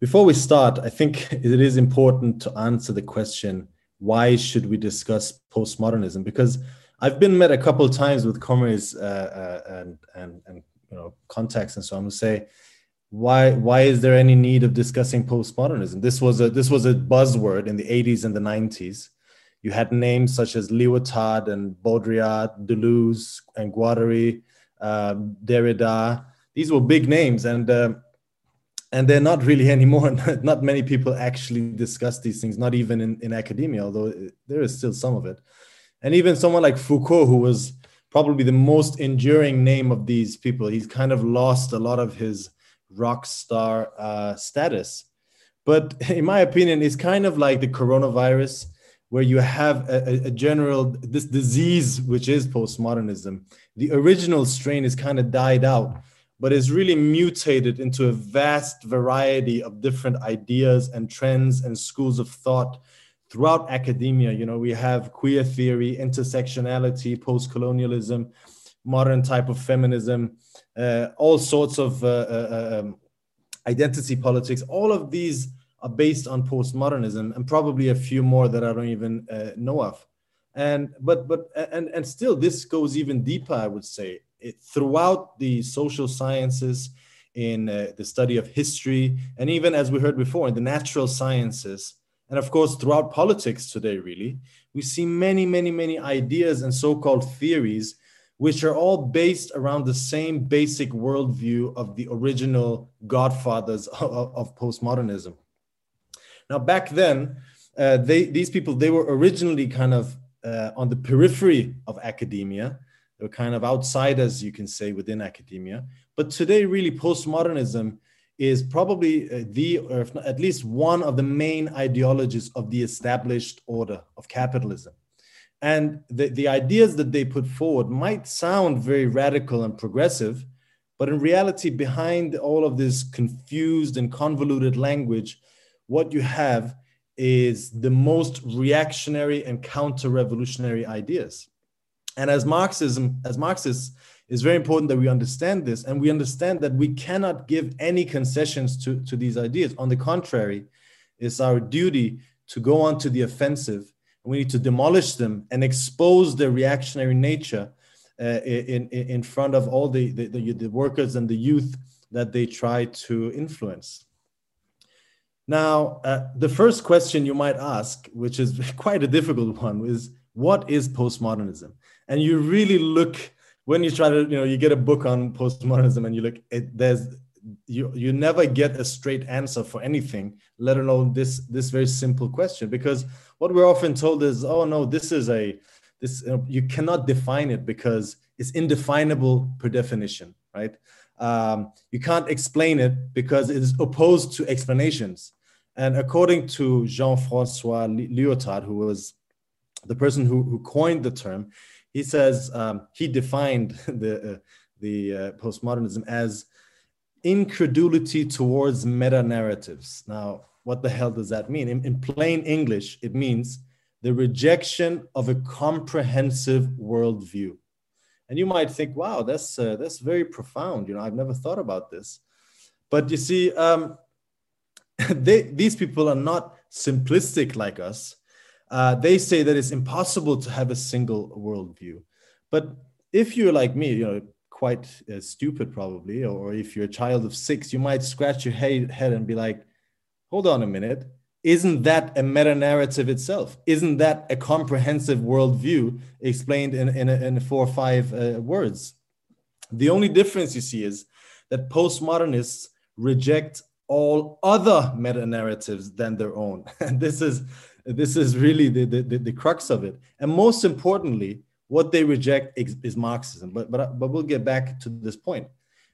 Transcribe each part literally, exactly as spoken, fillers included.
Before we start, I think it is important to answer the question, why should we discuss postmodernism? Because I've been met a couple of times with comrades uh, uh, and, and, and you know, contacts and so on who say, why, why is there any need of discussing postmodernism? This was a, this was a buzzword in the eighties and the nineties. You had names such as Lyotard and Baudrillard, Deleuze and Guattari, uh, Derrida. These were big names. And uh, And they're not really anymore. Not many people actually discuss these things, not even in, in academia, although there is still some of it. And even someone like Foucault, who was probably the most enduring name of these people, he's kind of lost a lot of his rock star uh, status. But in my opinion, it's kind of like the coronavirus, where you have a, a general, this disease, which is postmodernism. The original strain is kind of died out, but it's really mutated into a vast variety of different ideas and trends and schools of thought throughout academia. You know, we have queer theory, intersectionality, post-colonialism, modern type of feminism, uh, all sorts of uh, uh, um, identity politics. All of these are based on postmodernism, and probably a few more that I don't even uh, know of. And but but and and still, this goes even deeper, I would say. It, throughout the social sciences, in uh, the study of history, and even as we heard before, in the natural sciences, and of course, throughout politics today, really, we see many, many, many ideas and so-called theories, which are all based around the same basic worldview of the original godfathers of, of postmodernism. Now, back then, uh, they, these people, they were originally kind of uh, on the periphery of academia. They were kind of outsiders, you can say, within academia. But today, really, postmodernism is probably the, or if not, at least one of the main ideologies of the established order of capitalism. And the, the ideas that they put forward might sound very radical and progressive, but in reality, behind all of this confused and convoluted language, what you have is the most reactionary and counter-revolutionary ideas. And as Marxism, as Marxists, it's very important that we understand this, and we understand that we cannot give any concessions to, to these ideas. On the contrary, it's our duty to go on to the offensive. We need to demolish them and expose their reactionary nature uh, in, in front of all the, the, the, the workers and the youth that they try to influence. Now, uh, the first question you might ask, which is quite a difficult one, is what is postmodernism? And you really look, when you try to, you know, you get a book on postmodernism and you look, it, there's, you, you never get a straight answer for anything, let alone this, this very simple question. Because what we're often told is, oh no, this is a, this, you cannot define it because it's indefinable per definition, right? Um, you can't explain it because it is opposed to explanations. And according to Jean-François Lyotard, who was the person who, who coined the term, he says um, he defined the, uh, the uh, postmodernism as incredulity towards meta-narratives. Now, what the hell does that mean? In, in plain English, it means the rejection of a comprehensive worldview. And you might think, wow, that's, uh, that's very profound. You know, I've never thought about this. But you see, um, they, these people are not simplistic like us. Uh, they say that it's impossible to have a single worldview. But if you're like me, you know, quite uh, stupid probably, or if you're a child of six, you might scratch your head and be like, hold on a minute, isn't that a meta-narrative itself? Isn't that a comprehensive worldview explained in, in, in four or five uh, words? The only difference you see is that postmodernists reject all other meta-narratives than their own. And this is... This is really the, the, the crux of it. And most importantly, What they reject is Marxism, but, but, but we'll get back to this point.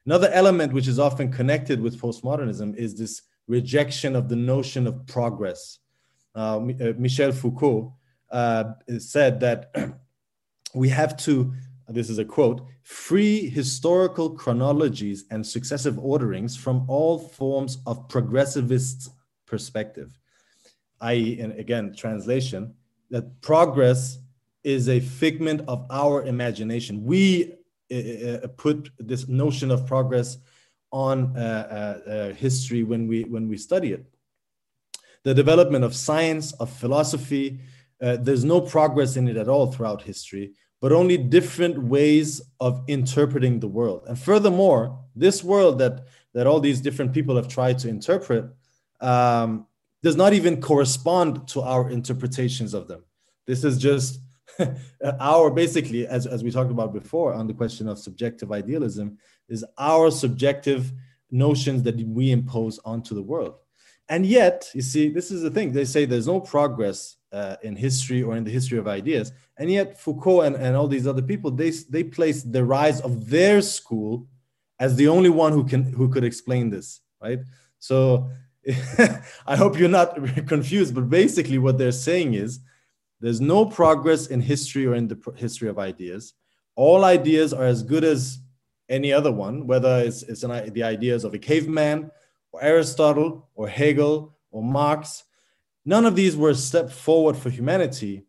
Another element which is often connected with postmodernism is this rejection of the notion of progress. Uh, Michel Foucault uh, said that we have to, this is a quote, free historical chronologies and successive orderings from all forms of progressivist perspective, that is, and again, translation, that progress is a figment of our imagination. We uh, put this notion of progress on uh, uh, uh, history when we, when we study it. The development of science, of philosophy, uh, there's no progress in it at all throughout history, but only different ways of interpreting the world. And furthermore, this world that, that all these different people have tried to interpret um, does not even correspond to our interpretations of them. This is just our, basically, as, as we talked about before on the question of subjective idealism, is our subjective notions that we impose onto the world. And yet, you see, this is the thing. They say there's no progress uh, in history or in the history of ideas. And yet Foucault and, and all these other people, they, they place the rise of their school as the only one who, can, who could explain this, right? So I hope you're not confused, but basically what they're saying is there's no progress in history or in the history of ideas. All ideas are as good as any other one, whether it's, it's an, the ideas of a caveman, or Aristotle, or Hegel, or Marx. None of these were a step forward for humanity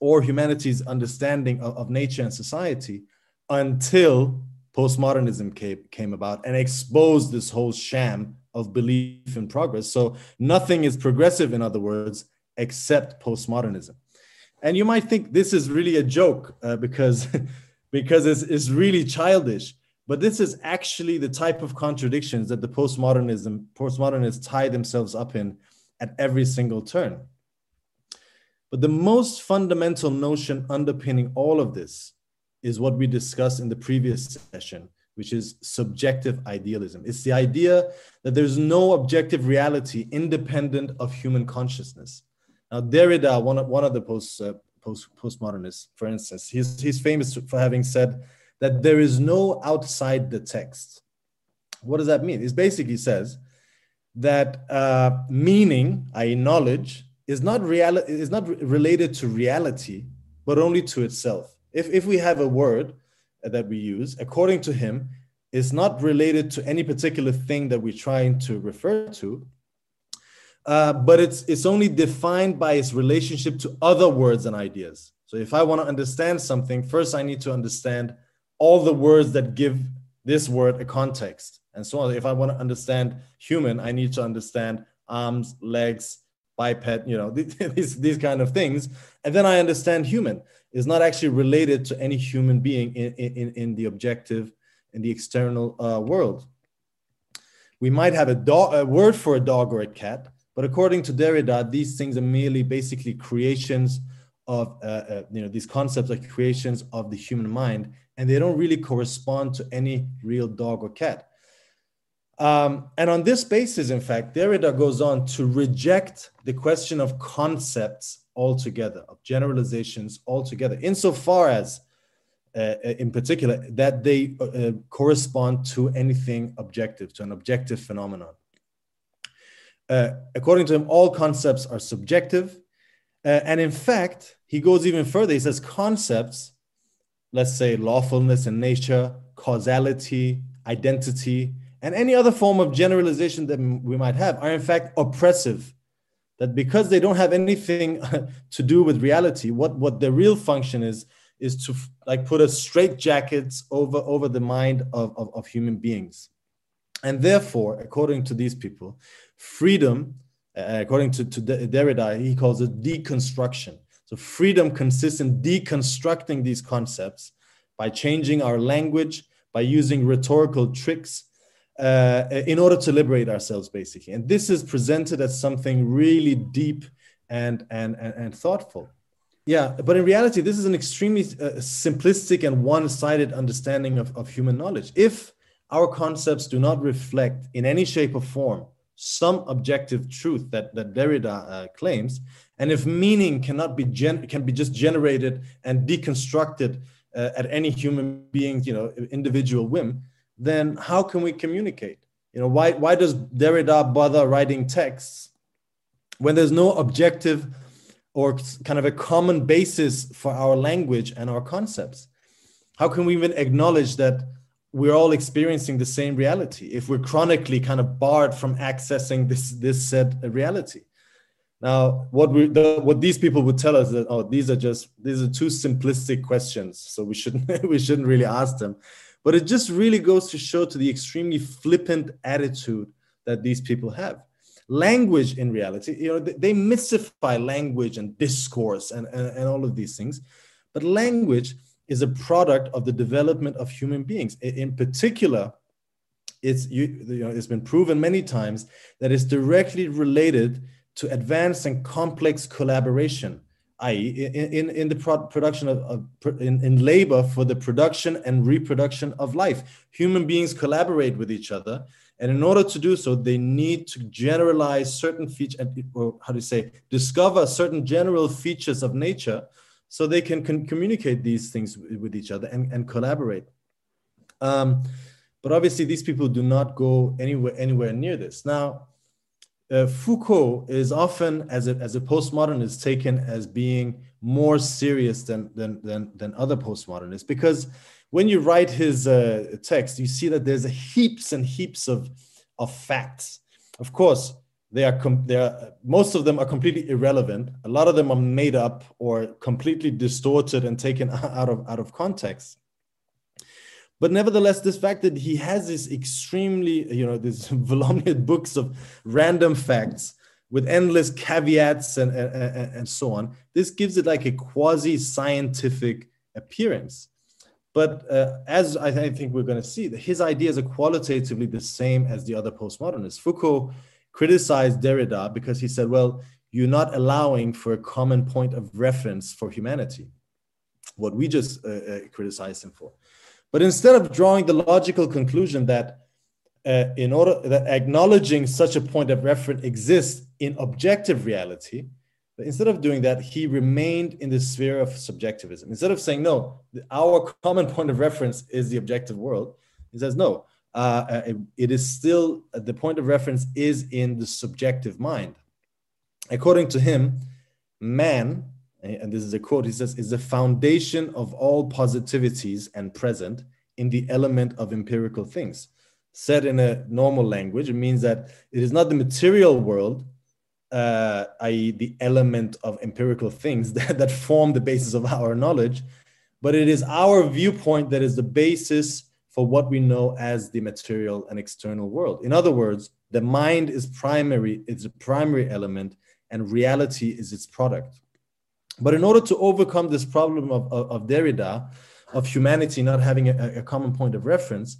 or humanity's understanding of, of nature and society until postmodernism came, came about and exposed this whole sham of belief in progress. So nothing is progressive, in other words, except postmodernism. And you might think this is really a joke uh, because, because it's, it's really childish. But this is actually the type of contradictions that the postmodernism, postmodernists tie themselves up in at every single turn. But the most fundamental notion underpinning all of this is what we discussed in the previous session, which is subjective idealism. It's the idea that there's no objective reality independent of human consciousness. Now, Derrida, one of, one of the post, uh, post, postmodernists, for instance, he's, he's famous for having said that there is no outside the text. What does that mean? It basically says that uh, meaning, that is knowledge, is not, reali is not re related to reality, but only to itself. If, if we have a word that we use, according to him, it's not related to any particular thing that we're trying to refer to, uh, but it's, it's only defined by its relationship to other words and ideas. So if I want to understand something, first I need to understand all the words that give this word a context and so on. If I want to understand human, I need to understand arms, legs, biped, you know, these, these kind of things. And then I understand human is not actually related to any human being in, in, in the objective, in the external uh, world. We might have a, dog, a word for a dog or a cat, but according to Derrida, these things are merely basically creations of, uh, uh, you know, these concepts are creations of the human mind, and they don't really correspond to any real dog or cat. Um, and on this basis, in fact, Derrida goes on to reject the question of concepts altogether, of generalizations altogether, insofar as, uh, in particular, that they uh, correspond to anything objective, to an objective phenomenon. Uh, according to him, all concepts are subjective. Uh, and in fact, he goes even further. He says concepts, let's say lawfulness and nature, causality, identity, and any other form of generalization that we might have are in fact oppressive. That because they don't have anything to do with reality, what, what their real function is, is to like put a straitjacket over, over the mind of, of, of human beings. And therefore, according to these people, freedom, uh, according to, to Derrida, he calls it deconstruction. So freedom consists in deconstructing these concepts by changing our language, by using rhetorical tricks, uh, in order to liberate ourselves, basically. And this is presented as something really deep and, and, and, and thoughtful. Yeah, but in reality, this is an extremely uh, simplistic and one-sided understanding of, of human knowledge. If our concepts do not reflect in any shape or form some objective truth that, that Derrida uh, claims, And if meaning cannot be gen- can be just generated and deconstructed uh, at any human being's, you know, individual whim, then how can we communicate? You know, why why does Derrida bother writing texts when there's no objective or kind of a common basis for our language and our concepts? How can we even acknowledge that we're all experiencing the same reality if we're chronically kind of barred from accessing this this said reality? Now, what we the, what these people would tell us that, oh, these are just these are too simplistic questions, so we shouldn't we shouldn't really ask them. But it just really goes to show to the extremely flippant attitude that these people have. Language in reality, you know, they, they mystify language and discourse and, and, and all of these things. But language is a product of the development of human beings. In particular, it's, you, you know, it's been proven many times that it's directly related to advanced and complex collaboration, that is in, in, in the production of, of in, in labor for the production and reproduction of life. Human beings collaborate with each other, and in order to do so, they need to generalize certain features, or how do you say, discover certain general features of nature so they can, can communicate these things with each other and, and collaborate. Um, but obviously, these people do not go anywhere, anywhere near this. Now, Uh, Foucault is often, as a, as a postmodernist, taken as being more serious than, than, than, than other postmodernists, because when you write his uh, text, you see that there's heaps and heaps of, of facts. Of course, they are com- they are, most of them are completely irrelevant. A lot of them are made up or completely distorted and taken out of, out of context. But nevertheless, this fact that he has this extremely, you know, this voluminous books of random facts with endless caveats and, and, and so on, this gives it like a quasi-scientific appearance. But uh, as I, th- I think we're going to see, his ideas are qualitatively the same as the other postmodernists. Foucault criticized Derrida because he said, well, you're not allowing for a common point of reference for humanity, what we just uh, uh, criticized him for. But instead of drawing the logical conclusion that uh, in order that acknowledging such a point of reference exists in objective reality, but instead of doing that, he remained in the sphere of subjectivism. Instead of saying, no, our common point of reference is the objective world, he says, no, uh, it, it is still, the point of reference is in the subjective mind. According to him, man, and this is a quote, he says, is the foundation of all positivities and present in the element of empirical things. Said in a normal language, it means that it is not the material world, uh, that is the element of empirical things that, that form the basis of our knowledge, but it is our viewpoint that is the basis for what we know as the material and external world. In other words, the mind is primary, it's a primary element, and reality is its product. But in order to overcome this problem of, of, of Derrida, of humanity not having a, a common point of reference,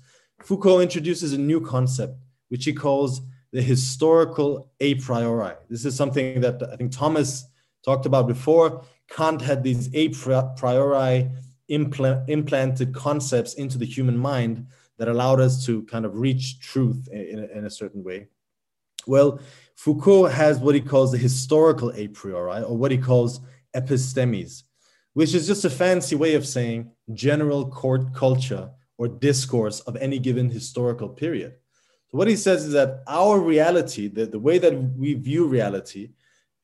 Foucault introduces a new concept, which he calls the historical a priori. This is something that I think Thomas talked about before. Kant had these a priori impl- implanted concepts into the human mind that allowed us to kind of reach truth in, in a certain way. Well, Foucault has what he calls the historical a priori, or what he calls epistemes, which is just a fancy way of saying general court culture or discourse of any given historical period. So what he says is that our reality, the, the way that we view reality,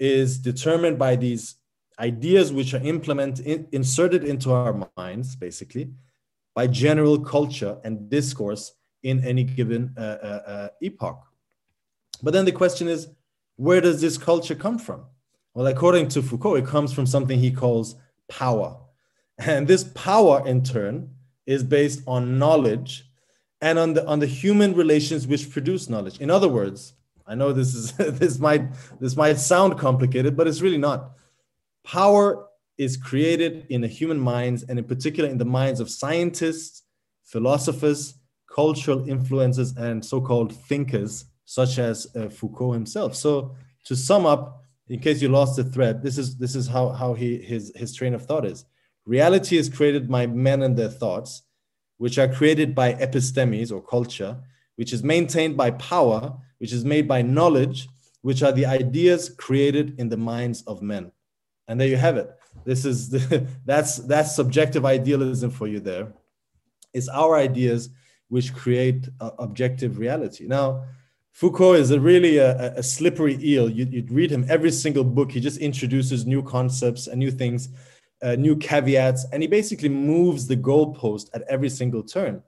is determined by these ideas which are implemented, in, inserted into our minds, basically, by general culture and discourse in any given uh, uh, uh, epoch. But then the question is, where does this culture come from? Well, according to Foucault, it comes from something he calls power. And this power, in turn, is based on knowledge and on the on the human relations which produce knowledge. In other words, I know this is this might this might sound complicated, but it's really not. Power is created in the human minds, and in particular in the minds of scientists, philosophers, cultural influencers, and so-called thinkers, such as uh, Foucault himself. So to sum up, in case you lost the thread, this is this is how, how he his, his train of thought is. Reality is created by men and their thoughts, which are created by epistemes or culture, which is maintained by power, which is made by knowledge, which are the ideas created in the minds of men. And there you have it. This is the, that's that's subjective idealism for you there. It's our ideas which create uh, objective reality. Now, Foucault is a really a, a slippery eel. You, you'd read him every single book. He just introduces new concepts and new things, uh, new caveats, and he basically moves the goalpost at every single turn.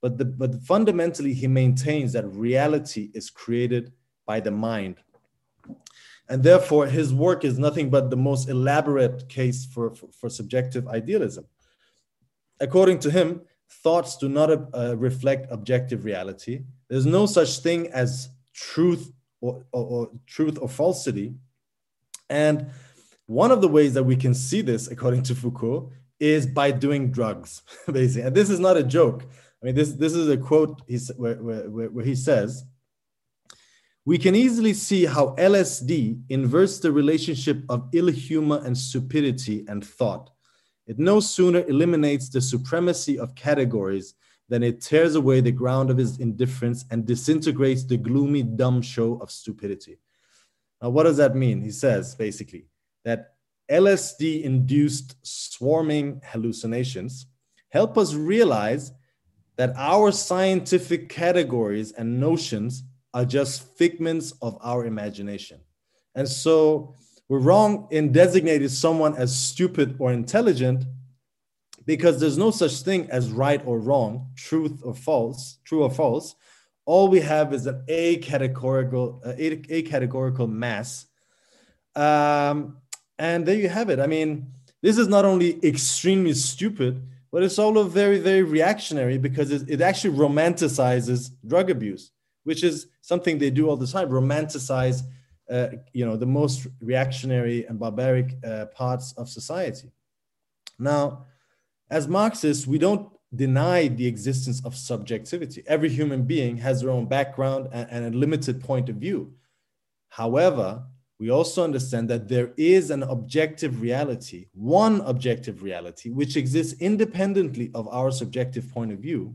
But, the, but fundamentally, he maintains that reality is created by the mind. And therefore, his work is nothing but the most elaborate case for, for, for subjective idealism. According to him, thoughts do not uh, reflect objective reality. There's no such thing as truth or, or, or truth or falsity. And one of the ways that we can see this, according to Foucault, is by doing drugs, basically. And this is not a joke. I mean, this, this is a quote he's, where, where, where he says, "We can easily see how L S D inverts the relationship of ill humor and stupidity and thought. It no sooner eliminates the supremacy of categories than it tears away the ground of his indifference and disintegrates the gloomy dumb show of stupidity." Now, what does that mean? He says, basically, that L S D-induced swarming hallucinations help us realize that our scientific categories and notions are just figments of our imagination. And so we're wrong in designating someone as stupid or intelligent, because there's no such thing as right or wrong, truth or false, true or false. All we have is an a categorical, uh, a, a categorical mass. Um, and there you have it. I mean, this is not only extremely stupid, but it's also very, very reactionary, because it, it actually romanticizes drug abuse, which is something they do all the time, romanticize uh, you know, the most reactionary and barbaric uh, parts of society. Now, as Marxists, we don't deny the existence of subjectivity. Every human being has their own background and, and a limited point of view. However, we also understand that there is an objective reality, one objective reality, which exists independently of our subjective point of view.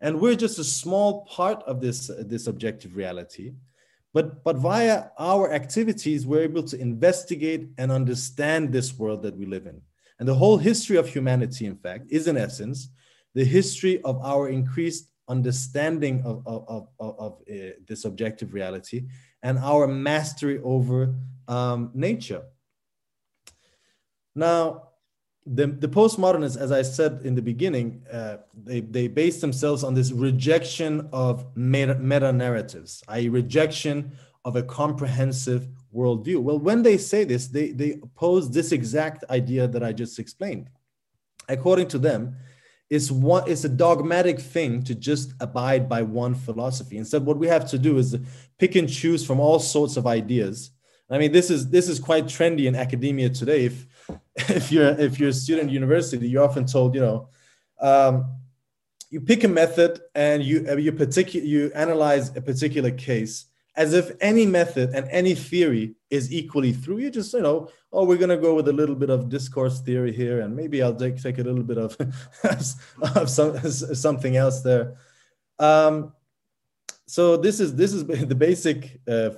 And we're just a small part of this, uh, this objective reality. But, but via our activities, we're able to investigate and understand this world that we live in. And the whole history of humanity, in fact, is in essence the history of our increased understanding of, of, of, of uh, this objective reality and our mastery over um, nature. Now, The, the postmodernists, as I said in the beginning, uh, they, they base themselves on this rejection of meta, meta narratives, that is rejection of a comprehensive worldview. Well, when they say this, they, they oppose this exact idea that I just explained. According to them, it's, one, it's a dogmatic thing to just abide by one philosophy. Instead, what we have to do is pick and choose from all sorts of ideas. I mean, this is, this is quite trendy in academia today. If, If you're if you're a student at university, you're often told, you know, um, you pick a method and you you particular you analyze a particular case as if any method and any theory is equally true. You just, you know, oh, we're gonna go with a little bit of discourse theory here, and maybe I'll take take a little bit of of some something else there. Um, so this is this is the basic uh,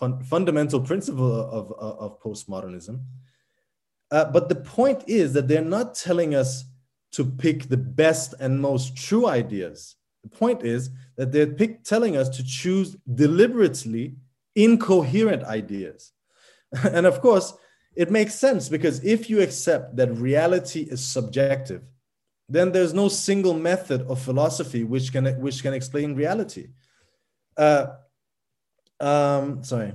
fun, fundamental principle of of, of postmodernism. Uh, but the point is that they're not telling us to pick the best and most true ideas. The point is that they're pick, telling us to choose deliberately incoherent ideas. And of course, it makes sense, because if you accept that reality is subjective, then there's no single method or philosophy which can, which can explain reality. Uh, um, sorry.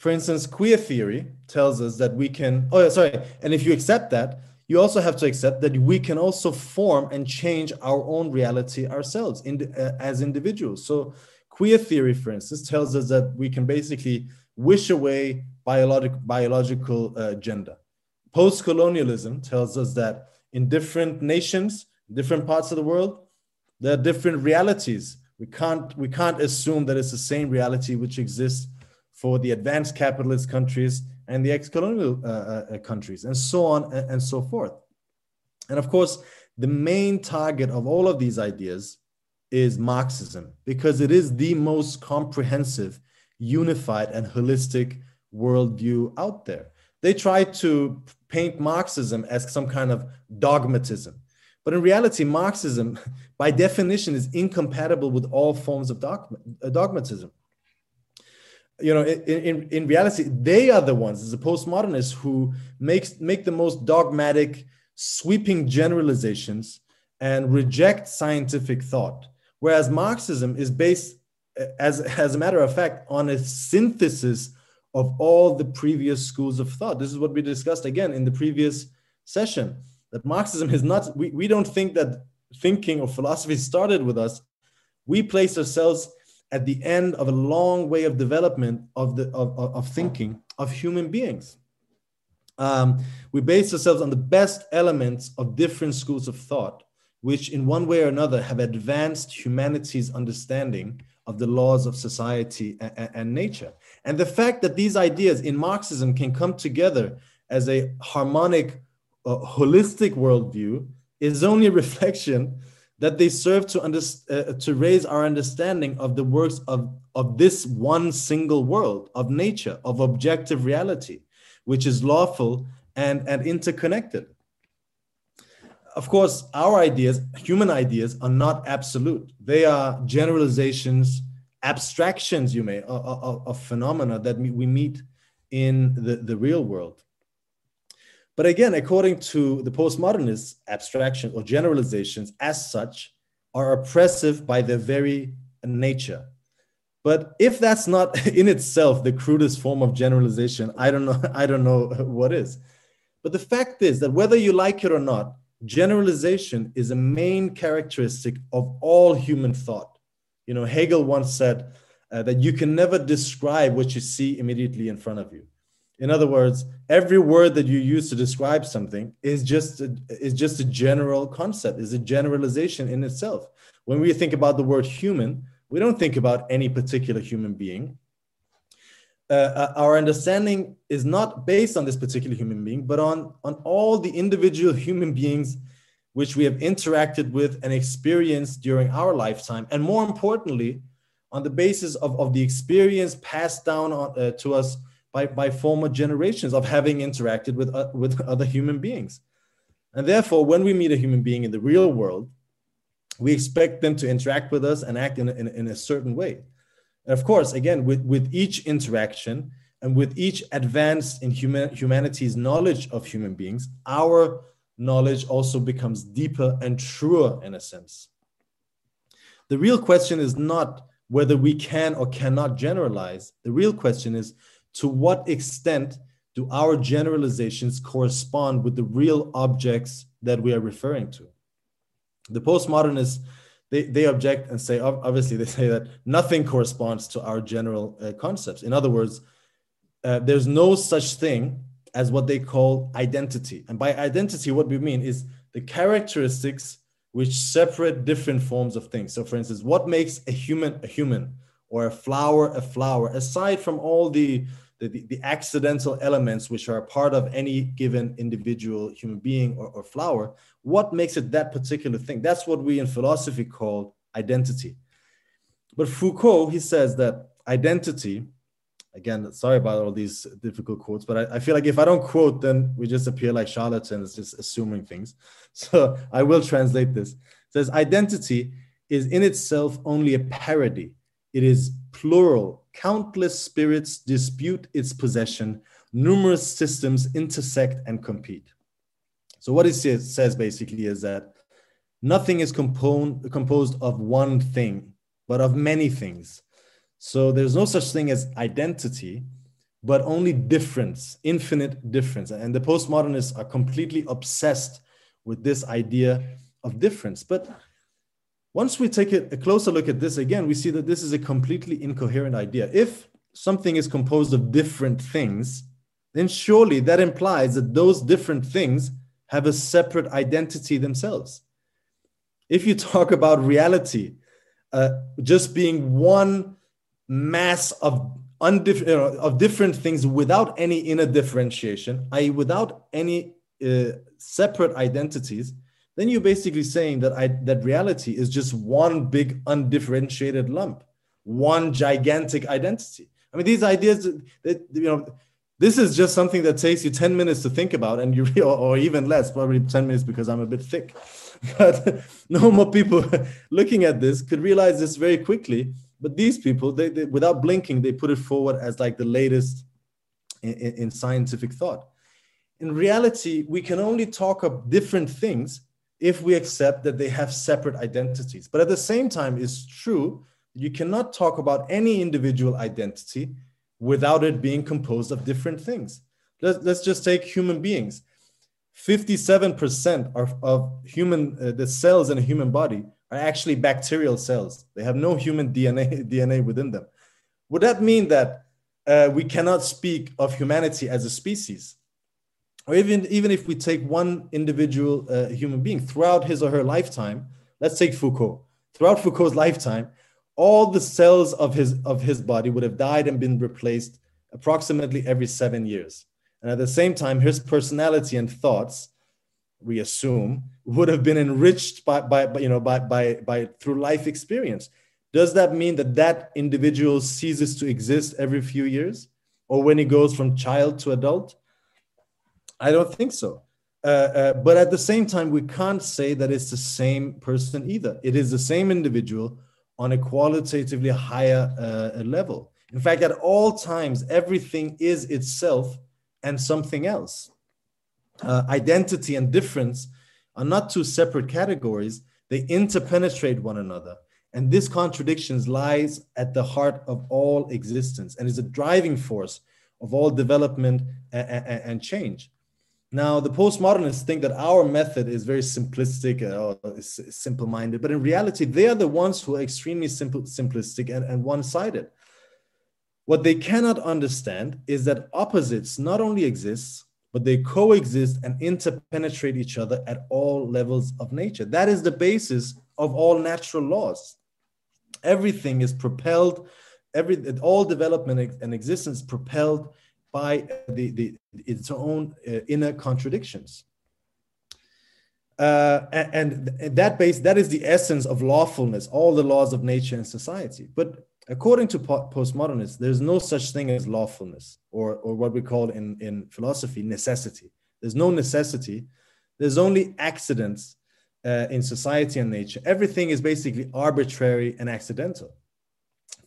For instance, queer theory tells us that we can, oh, sorry. And if you accept that, you also have to accept that we can also form and change our own reality ourselves in, uh, as individuals. So queer theory, for instance, tells us that we can basically wish away biologic, biological uh, gender. Post-colonialism tells us that in different nations, different parts of the world, there are different realities. We can't, we can't assume that it's the same reality which exists for the advanced capitalist countries and the ex-colonial uh, uh, countries, and so on and, and so forth. And of course, the main target of all of these ideas is Marxism, because it is the most comprehensive unified and holistic worldview out there. They try to paint Marxism as some kind of dogmatism. But in reality, Marxism, by definition, is incompatible with all forms of dogma, dogmatism. You know, in, in, in reality, they are the ones, the postmodernists, who makes, make the most dogmatic, sweeping generalizations and reject scientific thought. Whereas Marxism is based, as, as a matter of fact, on a synthesis of all the previous schools of thought. This is what we discussed again in the previous session. That Marxism is not, we, we don't think that thinking or philosophy started with us. We place ourselves at the end of a long way of development of, the, of, of, of thinking of human beings. Um, we base ourselves on the best elements of different schools of thought, which in one way or another have advanced humanity's understanding of the laws of society and, and nature. And the fact that these ideas in Marxism can come together as a harmonic, A holistic worldview is only a reflection that they serve to under, uh, to raise our understanding of the works of, of this one single world, of nature, of objective reality, which is lawful and, and interconnected. Of course, our ideas, human ideas, are not absolute. They are generalizations, abstractions, you may, of, of, of phenomena that we meet in the, the real world. But again, according to the postmodernists, abstractions or generalizations as such are oppressive by their very nature. But if that's not in itself the crudest form of generalization, I don't know, I don't know what is. But the fact is that whether you like it or not, generalization is a main characteristic of all human thought. You know, Hegel once said uh, that you can never describe what you see immediately in front of you. In other words, every word that you use to describe something is just a, is just a general concept, is a generalization in itself. When we think about the word human, we don't think about any particular human being. Uh, our understanding is not based on this particular human being, but on, on all the individual human beings which we have interacted with and experienced during our lifetime, and more importantly, on the basis of, of the experience passed down on, uh, to us By, by former generations of having interacted with, uh, with other human beings. And therefore, when we meet a human being in the real world, we expect them to interact with us and act in, in, in a certain way. And of course, again, with, with each interaction and with each advance in human, humanity's knowledge of human beings, our knowledge also becomes deeper and truer in a sense. The real question is not whether we can or cannot generalize. The real question is, to what extent do our generalizations correspond with the real objects that we are referring to? The postmodernists, they, they object and say, obviously they say that nothing corresponds to our general uh, concepts. In other words, uh, there's no such thing as what they call identity. And by identity, what we mean is the characteristics which separate different forms of things. So for instance, what makes a human a human? Or a flower, a flower, aside from all the, the, the accidental elements which are a part of any given individual human being or, or flower, what makes it that particular thing? That's what we in philosophy call identity. But Foucault, he says that identity, again, sorry about all these difficult quotes, but I, I feel like if I don't quote, then we just appear like charlatans, just assuming things. So I will translate this. It says, identity is in itself only a parody. It is plural. Countless spirits dispute its possession. Numerous systems intersect and compete. So what it says basically is that nothing is compo- composed of one thing, but of many things. So there's no such thing as identity, but only difference, infinite difference. And the postmodernists are completely obsessed with this idea of difference. But once we take a closer look at this again, we see that this is a completely incoherent idea. If something is composed of different things, then surely that implies that those different things have a separate identity themselves. If you talk about reality uh, just being one mass of, undif- uh, of different things without any inner differentiation, that is without any uh, separate identities, then you're basically saying that I, that reality is just one big undifferentiated lump, one gigantic identity, I mean, these ideas that, you know, this is just something that takes you ten minutes to think about, and you, or, or even less, probably ten minutes because I'm a bit thick. But normal people looking at this could realize this very quickly. But these people, they, they without blinking, they put it forward as like the latest in, in, in scientific thought. In reality, we can only talk of different things if we accept that they have separate identities. But at the same time, it's true, you cannot talk about any individual identity without it being composed of different things. Let's, let's just take human beings. fifty-seven percent of, of human, uh, the cells in a human body are actually bacterial cells. They have no human D N A, D N A within them. Would that mean that uh, we cannot speak of humanity as a species? Or even, even if we take one individual uh, human being throughout his or her lifetime, let's take Foucault. Throughout Foucault's lifetime, all the cells of his of his body would have died and been replaced approximately every seven years. And at the same time, his personality and thoughts, we assume, would have been enriched by, by, by you know by, by by through life experience. Does that mean that that individual ceases to exist every few years, or when he goes from child to adult? I don't think so. Uh, uh, but at the same time, we can't say that it's the same person either. It is the same individual on a qualitatively higher uh, level. In fact, at all times, everything is itself and something else. Uh, identity and difference are not two separate categories. They interpenetrate one another. And this contradiction lies at the heart of all existence and is a driving force of all development and change. Now, the postmodernists think that our method is very simplistic, uh, simple-minded, but in reality, they are the ones who are extremely simple, simplistic and, and one-sided. What they cannot understand is that opposites not only exist, but they coexist and interpenetrate each other at all levels of nature. That is the basis of all natural laws. Everything is propelled, every, all development and existence propelled by the, the, its own uh, inner contradictions. Uh, and, and that base, that is the essence of lawfulness, all the laws of nature and society. But according to po postmodernists, there's no such thing as lawfulness, or, or what we call in, in philosophy, necessity. There's no necessity. There's only accidents uh, in society and nature. Everything is basically arbitrary and accidental.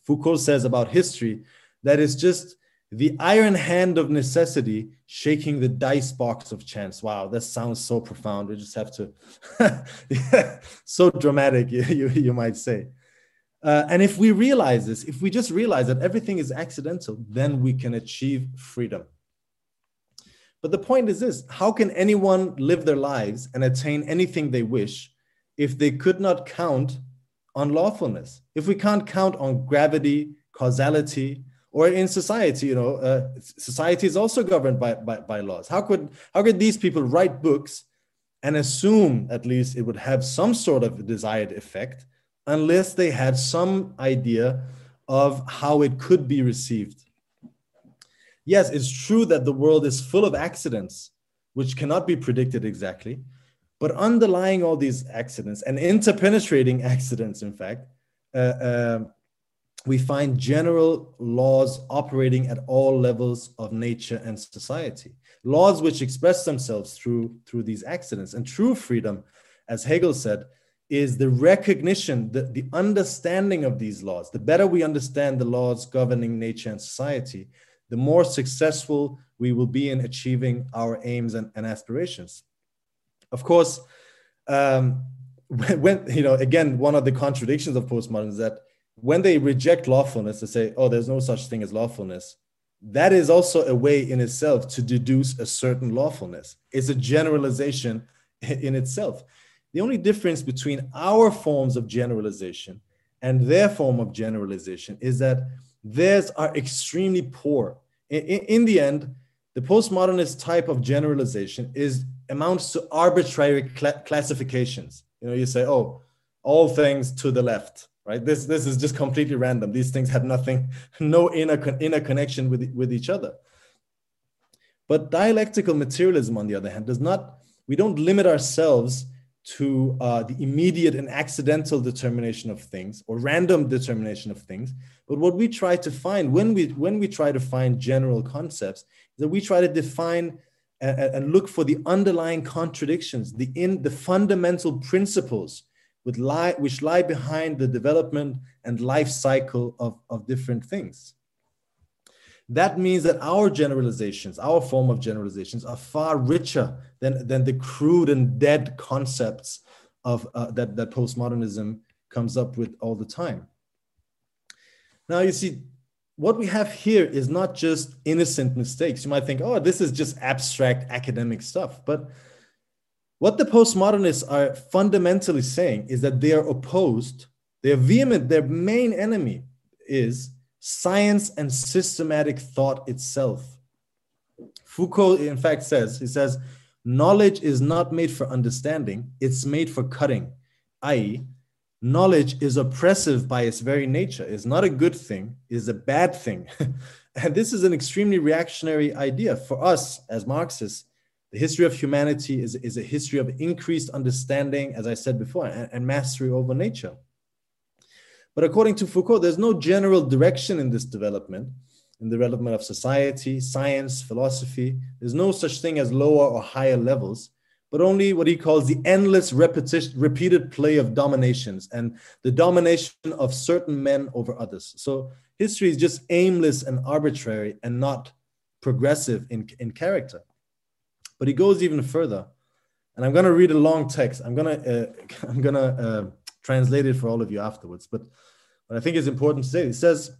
Foucault says about history that it's just the iron hand of necessity shaking the dice box of chance. Wow, that sounds so profound. We just have to, yeah, so dramatic, you, you, you might say. Uh, and if we realize this, if we just realize that everything is accidental, then we can achieve freedom. But the point is this, how can anyone live their lives and attain anything they wish if they could not count on lawfulness? If we can't count on gravity, causality, or in society, you know, uh, society is also governed by, by, by laws. How could, how could these people write books and assume at least it would have some sort of desired effect unless they had some idea of how it could be received? Yes, it's true that the world is full of accidents, which cannot be predicted exactly, but underlying all these accidents and interpenetrating accidents, in fact, uh, uh, we find general laws operating at all levels of nature and society. Laws which express themselves through, through these accidents. And true freedom, as Hegel said, is the recognition, the, the understanding of these laws. The better we understand the laws governing nature and society, the more successful we will be in achieving our aims and, and aspirations. Of course, um, when, you know, again, one of the contradictions of postmodernism is that when they reject lawfulness, they say, oh, there's no such thing as lawfulness. That is also a way in itself to deduce a certain lawfulness. It's a generalization in itself. The only difference between our forms of generalization and their form of generalization is that theirs are extremely poor. In, in, in the end, the postmodernist type of generalization is amounts to arbitrary cl- classifications. You know, you say, oh, all things to the left. Right? This, this is just completely random. These things have nothing, no inner, inner connection with, with each other. But dialectical materialism, on the other hand, does not, we don't limit ourselves to uh, the immediate and accidental determination of things or random determination of things. But what we try to find when we, when we try to find general concepts is that we try to define and, and look for the underlying contradictions, the, in, the fundamental principles which lie, which lie behind the development and life cycle of, of different things. That means that our generalizations, our form of generalizations, are far richer than, than the crude and dead concepts of, uh, that, that postmodernism comes up with all the time. Now, you see, what we have here is not just innocent mistakes. You might think, oh, this is just abstract academic stuff. But what the postmodernists are fundamentally saying is that they are opposed, they are vehement, their main enemy is science and systematic thought itself. Foucault, in fact, says, he says, knowledge is not made for understanding, it's made for cutting, that is, knowledge is oppressive by its very nature. It's not a good thing, it's a bad thing. And this is an extremely reactionary idea. For us, as Marxists, the history of humanity is, is a history of increased understanding, as I said before, and, and mastery over nature. But according to Foucault, there's no general direction in this development, in the development of society, science, philosophy. There's no such thing as lower or higher levels, but only what he calls the endless repetition, repeated play of dominations and the domination of certain men over others. So history is just aimless and arbitrary and not progressive in, in character. But he goes even further, and I'm going to read a long text. I'm going to, uh, I'm going to, uh, translated for all of you afterwards, but what I think is important to say, it says,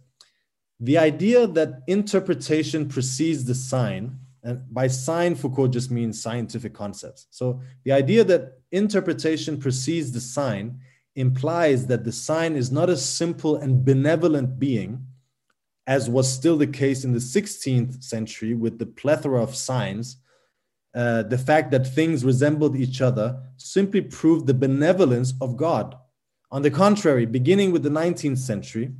the idea that interpretation precedes the sign, and by sign, Foucault just means scientific concepts. So the idea that interpretation precedes the sign implies that the sign is not a simple and benevolent being, as was still the case in the sixteenth century with the plethora of signs. Uh, the fact that things resembled each other simply proved the benevolence of God. On the contrary, beginning with the nineteenth century,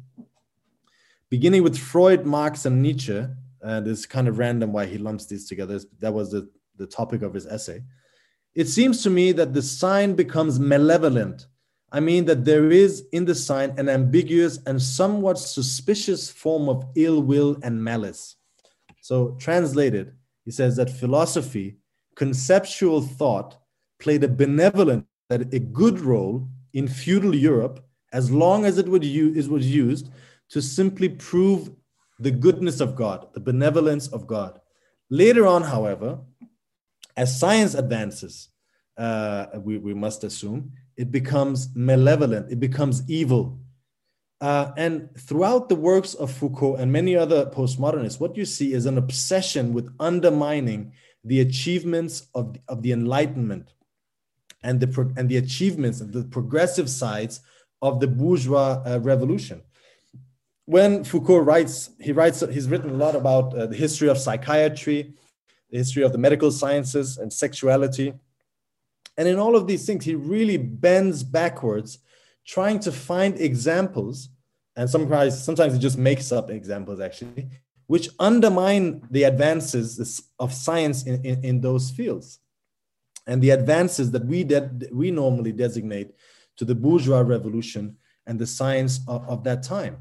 beginning with Freud, Marx, and Nietzsche, uh, this is kind of random why he lumps these together, that was the, the topic of his essay, it seems to me that the sign becomes malevolent. I mean that there is in the sign an ambiguous and somewhat suspicious form of ill will and malice. So translated, he says that philosophy, conceptual thought, played a benevolent, that a good role in feudal Europe, as long as it would use, it was used to simply prove the goodness of God, the benevolence of God. Later on, however, as science advances, uh, we, we must assume, it becomes malevolent, it becomes evil. Uh, and throughout the works of Foucault and many other postmodernists, what you see is an obsession with undermining the achievements of, of the Enlightenment and the, pro and the achievements of the progressive sides of the bourgeois uh, revolution. When Foucault writes, he writes, he's written a lot about uh, the history of psychiatry, the history of the medical sciences and sexuality. And in all of these things, he really bends backwards, trying to find examples, and sometimes, sometimes it just makes up examples actually, which undermine the advances of science in, in, in those fields. And the advances that we, de we normally designate to the bourgeois revolution and the science of, of that time.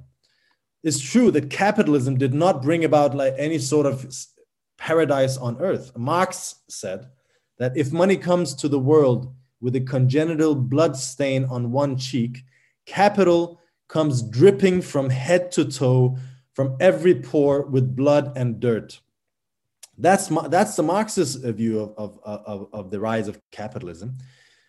It's true that capitalism did not bring about like any sort of paradise on earth. Marx said that if money comes to the world with a congenital blood stain on one cheek, capital comes dripping from head to toe from every pore with blood and dirt. That's, that's the Marxist view of, of, of, of the rise of capitalism.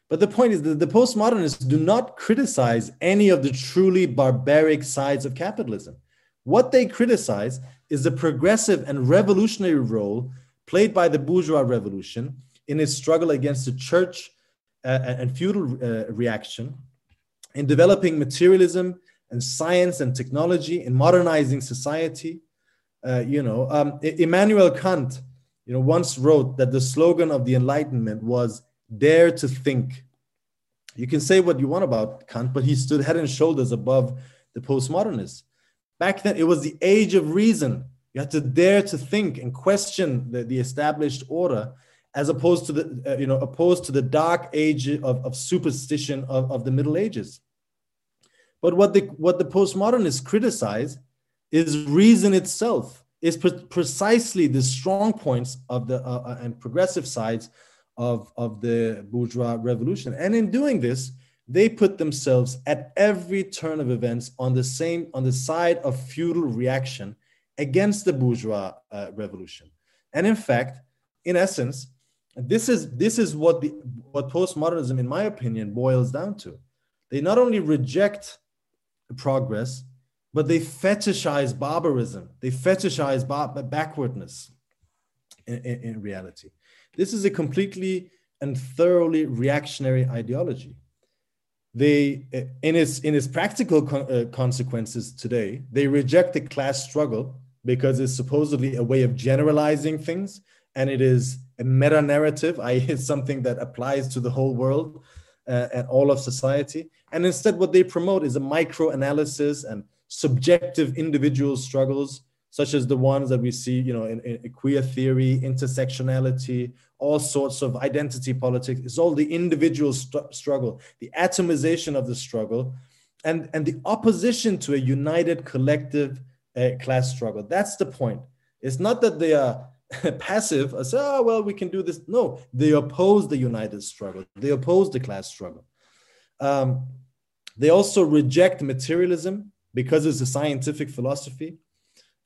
But the point is that the postmodernists do not criticize any of the truly barbaric sides of capitalism. What they criticize is the progressive and revolutionary role played by the bourgeois revolution in its struggle against the church Uh, and feudal uh, reaction, in developing materialism and science and technology, in modernizing society. Uh, you know, um, Immanuel Kant, you know, once wrote that the slogan of the Enlightenment was "Dare to think." You can say what you want about Kant, but he stood head and shoulders above the postmodernists. Back then, it was the age of reason. You had to dare to think and question the, the established order as opposed to the, uh, you know, opposed to the dark age of, of superstition of, of the Middle Ages. But what the, what the postmodernists criticize is reason itself, is pre precisely the strong points of the uh, and progressive sides of, of the bourgeois revolution. And in doing this, they put themselves at every turn of events on the same, on the side of feudal reaction against the bourgeois uh, revolution. And in fact, in essence, this is, this is what, the, what postmodernism, in my opinion, boils down to. They not only reject progress, but they fetishize barbarism. They fetishize bar backwardness in, in, in reality. This is a completely and thoroughly reactionary ideology. They, in its, in its practical con uh, consequences today, they reject the class struggle because it's supposedly a way of generalizing things, and it is a meta-narrative, that is something that applies to the whole world uh, and all of society. And instead, what they promote is a micro-analysis and subjective individual struggles, such as the ones that we see, you know, in, in queer theory, intersectionality, all sorts of identity politics. It's all the individual st struggle, the atomization of the struggle, and, and the opposition to a united collective uh, class struggle. That's the point. It's not that they are passive and say, oh, well, we can do this. No, they oppose the united struggle. They oppose the class struggle. Um, they also reject materialism because it's a scientific philosophy.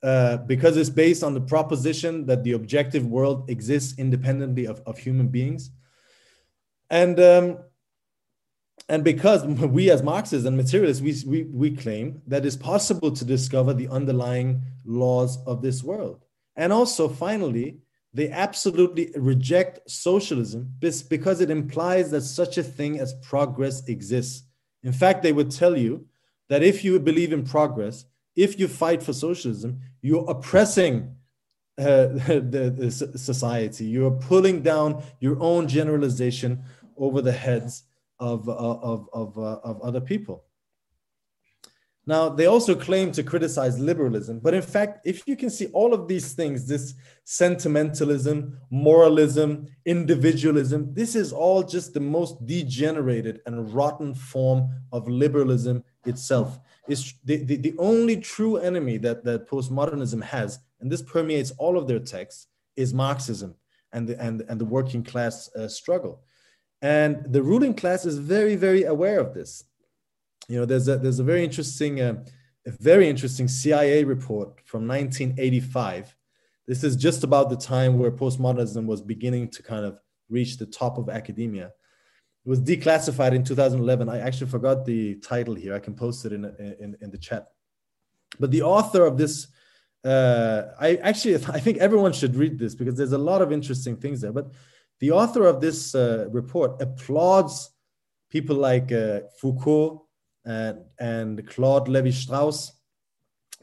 Uh, because it's based on the proposition that the objective world exists independently of, of human beings. And, um, and because we as Marxists and materialists, we, we, we claim that it's possible to discover the underlying laws of this world. And also, finally, they absolutely reject socialism because it implies that such a thing as progress exists. In fact, they would tell you that if you believe in progress, if you fight for socialism, you're oppressing uh, the, the society. You're pulling down your own generalization over the heads of, of, of, uh, of other people. Now, they also claim to criticize liberalism. But in fact, if you can see all of these things, this sentimentalism, moralism, individualism, this is all just the most degenerated and rotten form of liberalism itself. Is the, the, the only true enemy that, that postmodernism has, and this permeates all of their texts, is Marxism and the, and, and the working class uh, struggle. And the ruling class is very, very aware of this. You know, there's a, there's a very interesting, uh, a very interesting C I A report from nineteen eighty-five. This is just about the time where postmodernism was beginning to kind of reach the top of academia. It was declassified in two thousand eleven. I actually forgot the title here. I can post it in, in, in the chat. But the author of this, uh, I actually, I think everyone should read this because there's a lot of interesting things there. But the author of this uh, report applauds people like uh, Foucault and, and Claude Levi-Strauss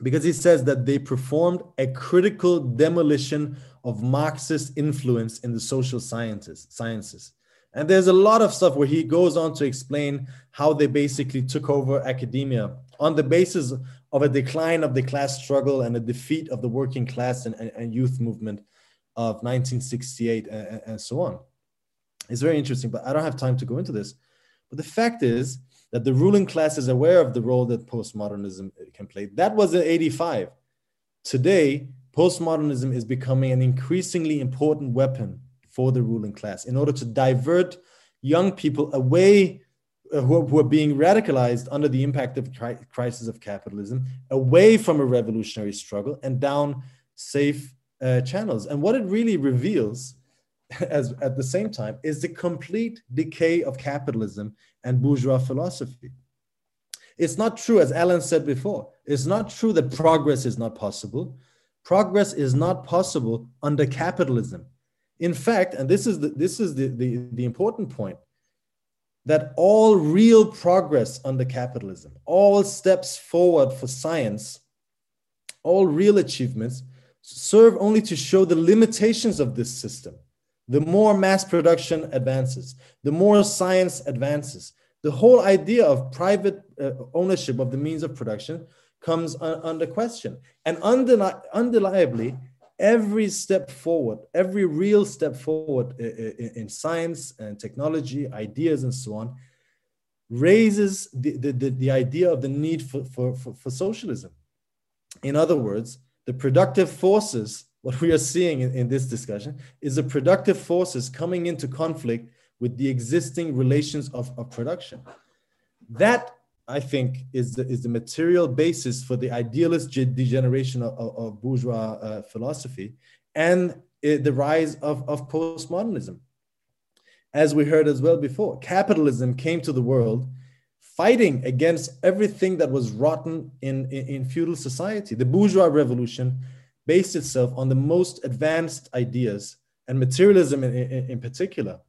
because he says that they performed a critical demolition of Marxist influence in the social sciences, sciences. And there's a lot of stuff where he goes on to explain how they basically took over academia on the basis of a decline of the class struggle and a defeat of the working class and, and, and youth movement of nineteen sixty-eight and, and so on. It's very interesting, but I don't have time to go into this. But the fact is that the ruling class is aware of the role that postmodernism can play. That was in eighty-five. Today, postmodernism is becoming an increasingly important weapon for the ruling class in order to divert young people away uh, who, who are being radicalized under the impact of cri crisis of capitalism, away from a revolutionary struggle and down safe uh, channels. And what it really reveals as, at the same time is the complete decay of capitalism and bourgeois philosophy. It's not true, as Alan said before, it's not true that progress is not possible. Progress is not possible under capitalism. In fact, and this is the, this is the, the, the important point, that all real progress under capitalism, all steps forward for science, all real achievements serve only to show the limitations of this system. The more mass production advances, the more science advances, the whole idea of private uh, ownership of the means of production comes un under question. And undeni- undeniably, every step forward, every real step forward in science and technology, ideas and so on, raises the, the, the, the idea of the need for, for, for, for socialism. In other words, the productive forces, what we are seeing in, in this discussion, is the productive forces coming into conflict with the existing relations of, of production. That, I think, is the, is the material basis for the idealist degeneration of, of, of bourgeois uh, philosophy and uh, the rise of, of postmodernism. As we heard as well before, capitalism came to the world fighting against everything that was rotten in, in, in feudal society. The bourgeois revolution based itself on the most advanced ideas, and materialism in, in, in particular.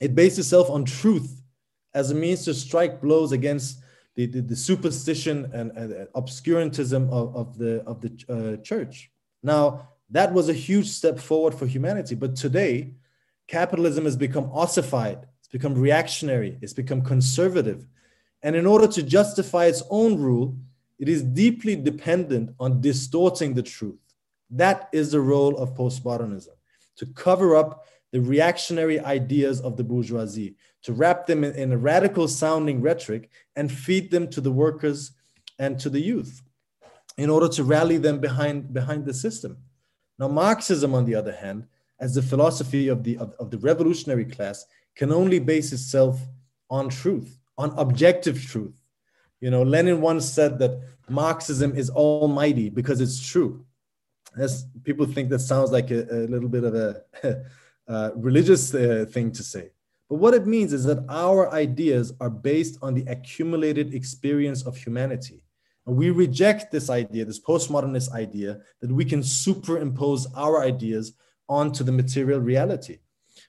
It based itself on truth as a means to strike blows against the, the, the superstition and, and obscurantism of, of the, of the uh, church. Now, that was a huge step forward for humanity, but today, capitalism has become ossified, it's become reactionary, it's become conservative. And in order to justify its own rule, it is deeply dependent on distorting the truth. That is the role of postmodernism, to cover up the reactionary ideas of the bourgeoisie, to wrap them in, in a radical sounding rhetoric and feed them to the workers and to the youth in order to rally them behind, behind the system. Now, Marxism, on the other hand, as the philosophy of the, of, of the revolutionary class, can only base itself on truth, on objective truth. You know, Lenin once said that Marxism is almighty because it's true. As people think that sounds like a, a little bit of a, a religious uh, thing to say. But what it means is that our ideas are based on the accumulated experience of humanity. And we reject this idea, this postmodernist idea, that we can superimpose our ideas onto the material reality.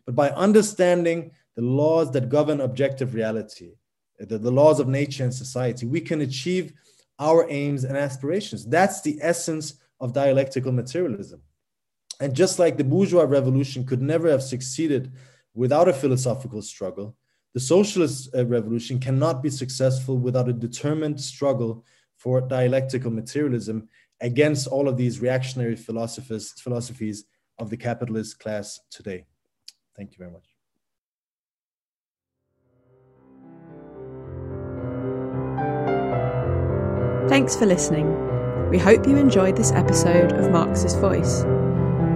But by understanding the laws that govern objective reality, the, the laws of nature and society, we can achieve our aims and aspirations. That's the essence of dialectical materialism. And just like the bourgeois revolution could never have succeeded without a philosophical struggle, the socialist revolution cannot be successful without a determined struggle for dialectical materialism against all of these reactionary philosophers, philosophies of the capitalist class today. Thank you very much. Thanks for listening. We hope you enjoyed this episode of Marx's Voice.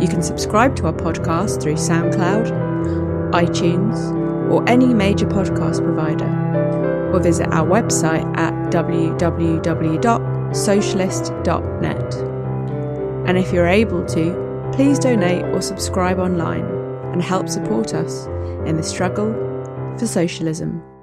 You can subscribe to our podcast through SoundCloud, iTunes, or any major podcast provider, or visit our website at w w w dot socialist dot net. And if you're able to, please donate or subscribe online and help support us in the struggle for socialism.